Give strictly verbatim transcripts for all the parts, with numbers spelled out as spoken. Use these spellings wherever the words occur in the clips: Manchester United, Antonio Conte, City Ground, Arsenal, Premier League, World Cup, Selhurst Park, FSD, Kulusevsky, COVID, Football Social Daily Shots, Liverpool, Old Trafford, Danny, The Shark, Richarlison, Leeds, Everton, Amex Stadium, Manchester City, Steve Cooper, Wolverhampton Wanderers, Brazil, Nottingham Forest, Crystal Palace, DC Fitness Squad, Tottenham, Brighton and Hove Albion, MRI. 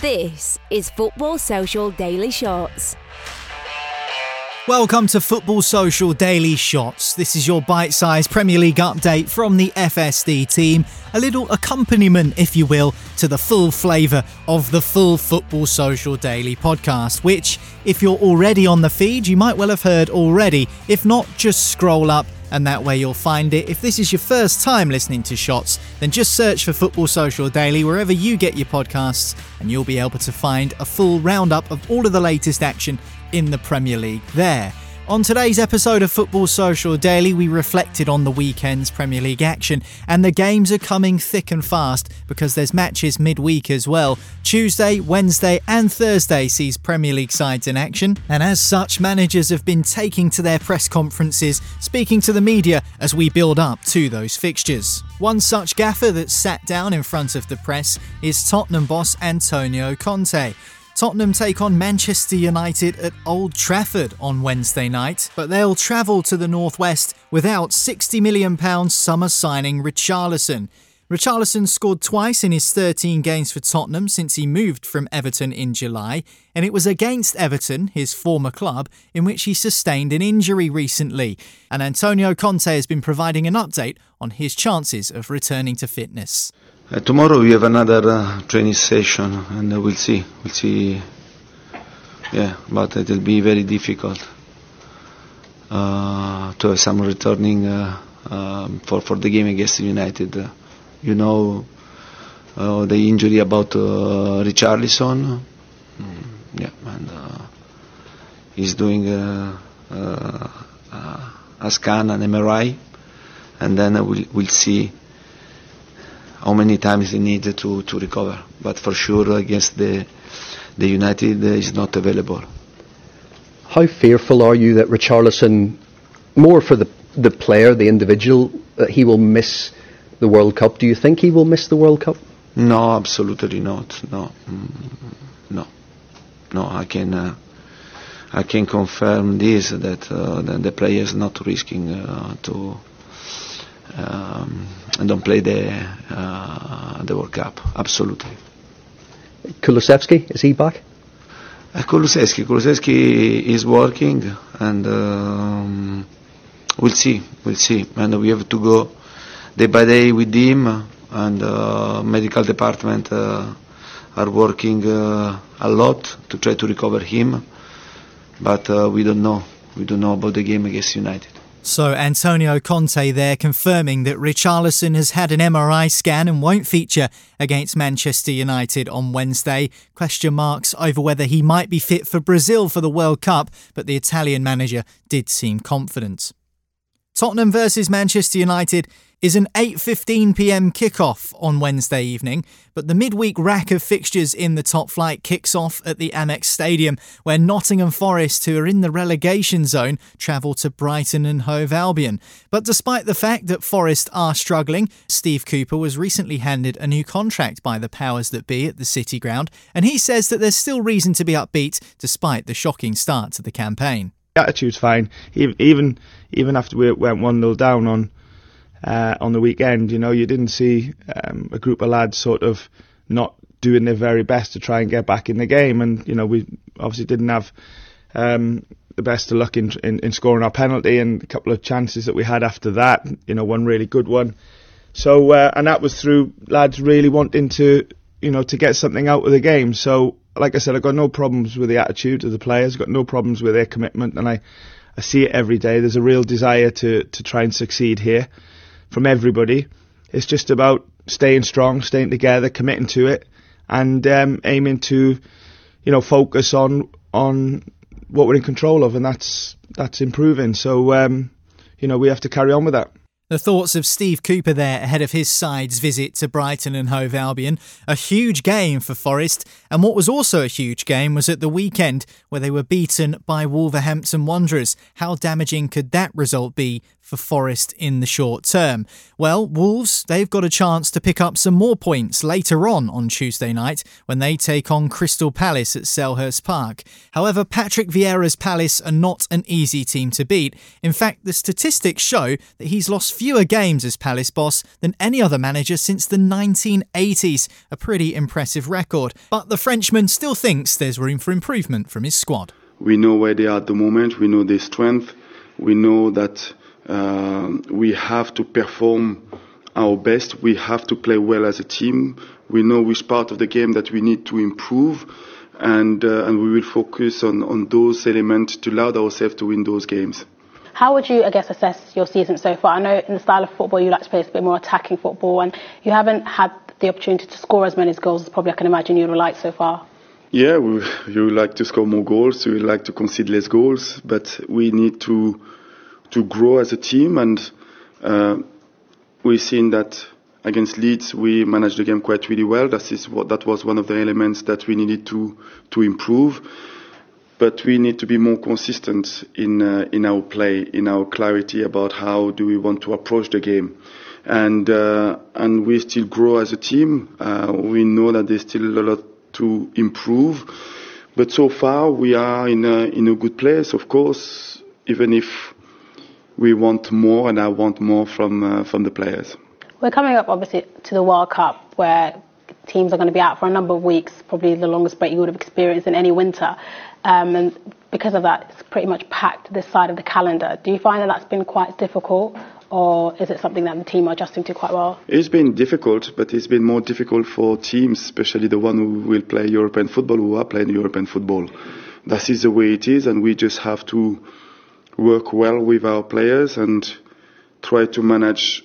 This is Football Social Daily Shots. Welcome to Football Social Daily Shots. This is your bite-sized Premier League update from the F S D team. A little accompaniment, if you will, to the full flavour of the full Football Social Daily podcast, which, if you're already on the feed, you might well have heard already. If not, just scroll up and that way you'll find it. If this is your first time listening to Shots, then just search for Football Social Daily wherever you get your podcasts, and you'll be able to find a full roundup of all of the latest action in the Premier League there. On today's episode of Football Social Daily, we reflected on the weekend's Premier League action, and the games are coming thick and fast because there's matches midweek as well. Tuesday, Wednesday and Thursday sees Premier League sides in action, and as such, managers have been taking to their press conferences, speaking to the media as we build up to those fixtures. One such gaffer that sat down in front of the press is Tottenham boss Antonio Conte. Tottenham take on Manchester United at Old Trafford on Wednesday night, but they'll travel to the northwest without sixty million pounds summer signing Richarlison. Richarlison scored twice in his thirteen games for Tottenham since he moved from Everton in July, and it was against Everton, his former club, in which he sustained an injury recently. And Antonio Conte has been providing an update on his chances of returning to fitness. Uh, tomorrow we have another uh, training session, and uh, we'll see, we'll see, yeah, but it'll be very difficult uh, to have some returning uh, um, for, for the game against United. Uh, you know uh, the injury about uh, Richarlison, mm, yeah, and uh, he's doing a, a, a scan, an M R I, and then uh, we'll, we'll see how many times he needs to, to recover. But for sure against the the United is not available. How fearful are you that Richarlison, more for the the player, the individual, that he will miss the World Cup? Do you think he will miss the World Cup? No, absolutely not. No, no, no. I can uh, I can confirm this that, uh, that the player is not risking uh, to. Um, and don't play the uh, the World Cup, absolutely. Kulusevsky, is he back? Uh, Kulusevsky, Kulusevsky is working, and um, we'll see, we'll see. And we have to go day by day with him, and uh, medical department uh, are working uh, a lot to try to recover him, but uh, we don't know, we don't know about the game against United. So Antonio Conte there confirming that Richarlison has had an M R I scan and won't feature against Manchester United on Wednesday. Question marks over whether he might be fit for Brazil for the World Cup, but the Italian manager did seem confident. Tottenham versus Manchester United is an eight fifteen p.m. kickoff on Wednesday evening, but the midweek rack of fixtures in the top flight kicks off at the Amex Stadium, where Nottingham Forest, who are in the relegation zone, travel to Brighton and Hove Albion. But despite the fact that Forest are struggling, Steve Cooper was recently handed a new contract by the powers that be at the City Ground, and he says that there's still reason to be upbeat despite the shocking start to the campaign. The attitude's fine, even even after we went one nil down on Uh, on the weekend. You know, you didn't see um, a group of lads sort of not doing their very best to try and get back in the game. And, you know, we obviously didn't have um, the best of luck in, in, in scoring our penalty, and a couple of chances that we had after that, you know, one really good one. So, uh, and that was through lads really wanting to, you know, to get something out of the game. So, like I said, I've got no problems with the attitude of the players, I've got no problems with their commitment, and I, I see it every day. There's a real desire to, to try and succeed here from everybody. It's just about staying strong, staying together, committing to it, and um, aiming to, you know, focus on on what we're in control of, and that's that's improving. So, um, you know, we have to carry on with that. The thoughts of Steve Cooper there ahead of his side's visit to Brighton and Hove Albion. A huge game for Forest, and what was also a huge game was at the weekend where they were beaten by Wolverhampton Wanderers. How damaging could that result be for Forest in the short term? Well, Wolves, they've got a chance to pick up some more points later on on Tuesday night when they take on Crystal Palace at Selhurst Park. However, Patrick Vieira's Palace are not an easy team to beat. In fact, the statistics show that he's lost fewer games as Palace boss than any other manager since the nineteen eighties, a pretty impressive record. But the Frenchman still thinks there's room for improvement from his squad. We know where they are at the moment, we know their strength, we know that uh, we have to perform our best, we have to play well as a team, we know which part of the game that we need to improve, and uh, and we will focus on, on those elements to allow ourselves to win those games. How would you, I guess, assess your season so far? I know in the style of football you like to play a bit more attacking football, and you haven't had the opportunity to score as many goals as probably I can imagine you would like so far. Yeah, we, you like to score more goals, you like to concede less goals, but we need to to grow as a team, and uh, we've seen that against Leeds we managed the game quite really well. That is what that was one of the elements that we needed to to improve. But we need to be more consistent in uh, in our play, in our clarity about how do we want to approach the game, and uh, and we still grow as a team. Uh, we know that there's still a lot to improve, but so far we are in a, in a good place. Of course, even if we want more, and I want more from uh, from the players. We're coming up obviously to the World Cup, where teams are going to be out for a number of weeks, probably the longest break you would have experienced in any winter. Um, and because of that, it's pretty much packed this side of the calendar. Do you find that that's been quite difficult, or is it something that the team are adjusting to quite well? It's been difficult, but it's been more difficult for teams, especially the one who will play European football, who are playing European football. That is the way it is, and we just have to work well with our players and try to manage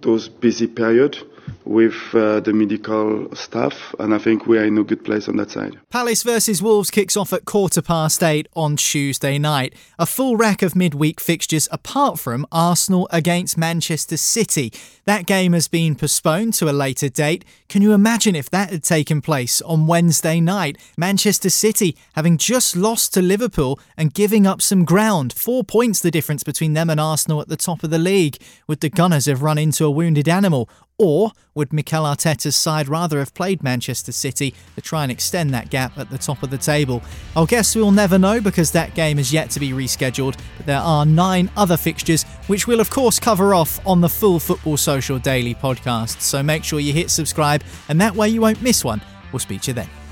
those busy periods with uh, the medical staff, and I think we are in a good place on that side. Palace versus Wolves kicks off at quarter past eight on Tuesday night. A full rack of midweek fixtures apart from Arsenal against Manchester City. That game has been postponed to a later date. Can you imagine if that had taken place on Wednesday night? Manchester City having just lost to Liverpool and giving up some ground. Four points the difference between them and Arsenal at the top of the league. Would the Gunners have run into a wounded animal? Or would Mikel Arteta's side rather have played Manchester City to try and extend that gap at the top of the table? I'll guess we'll never know because that game is yet to be rescheduled, but there are nine other fixtures which we'll of course cover off on the full Football Social Daily podcast, so make sure you hit subscribe and that way you won't miss one. We'll speak to you then.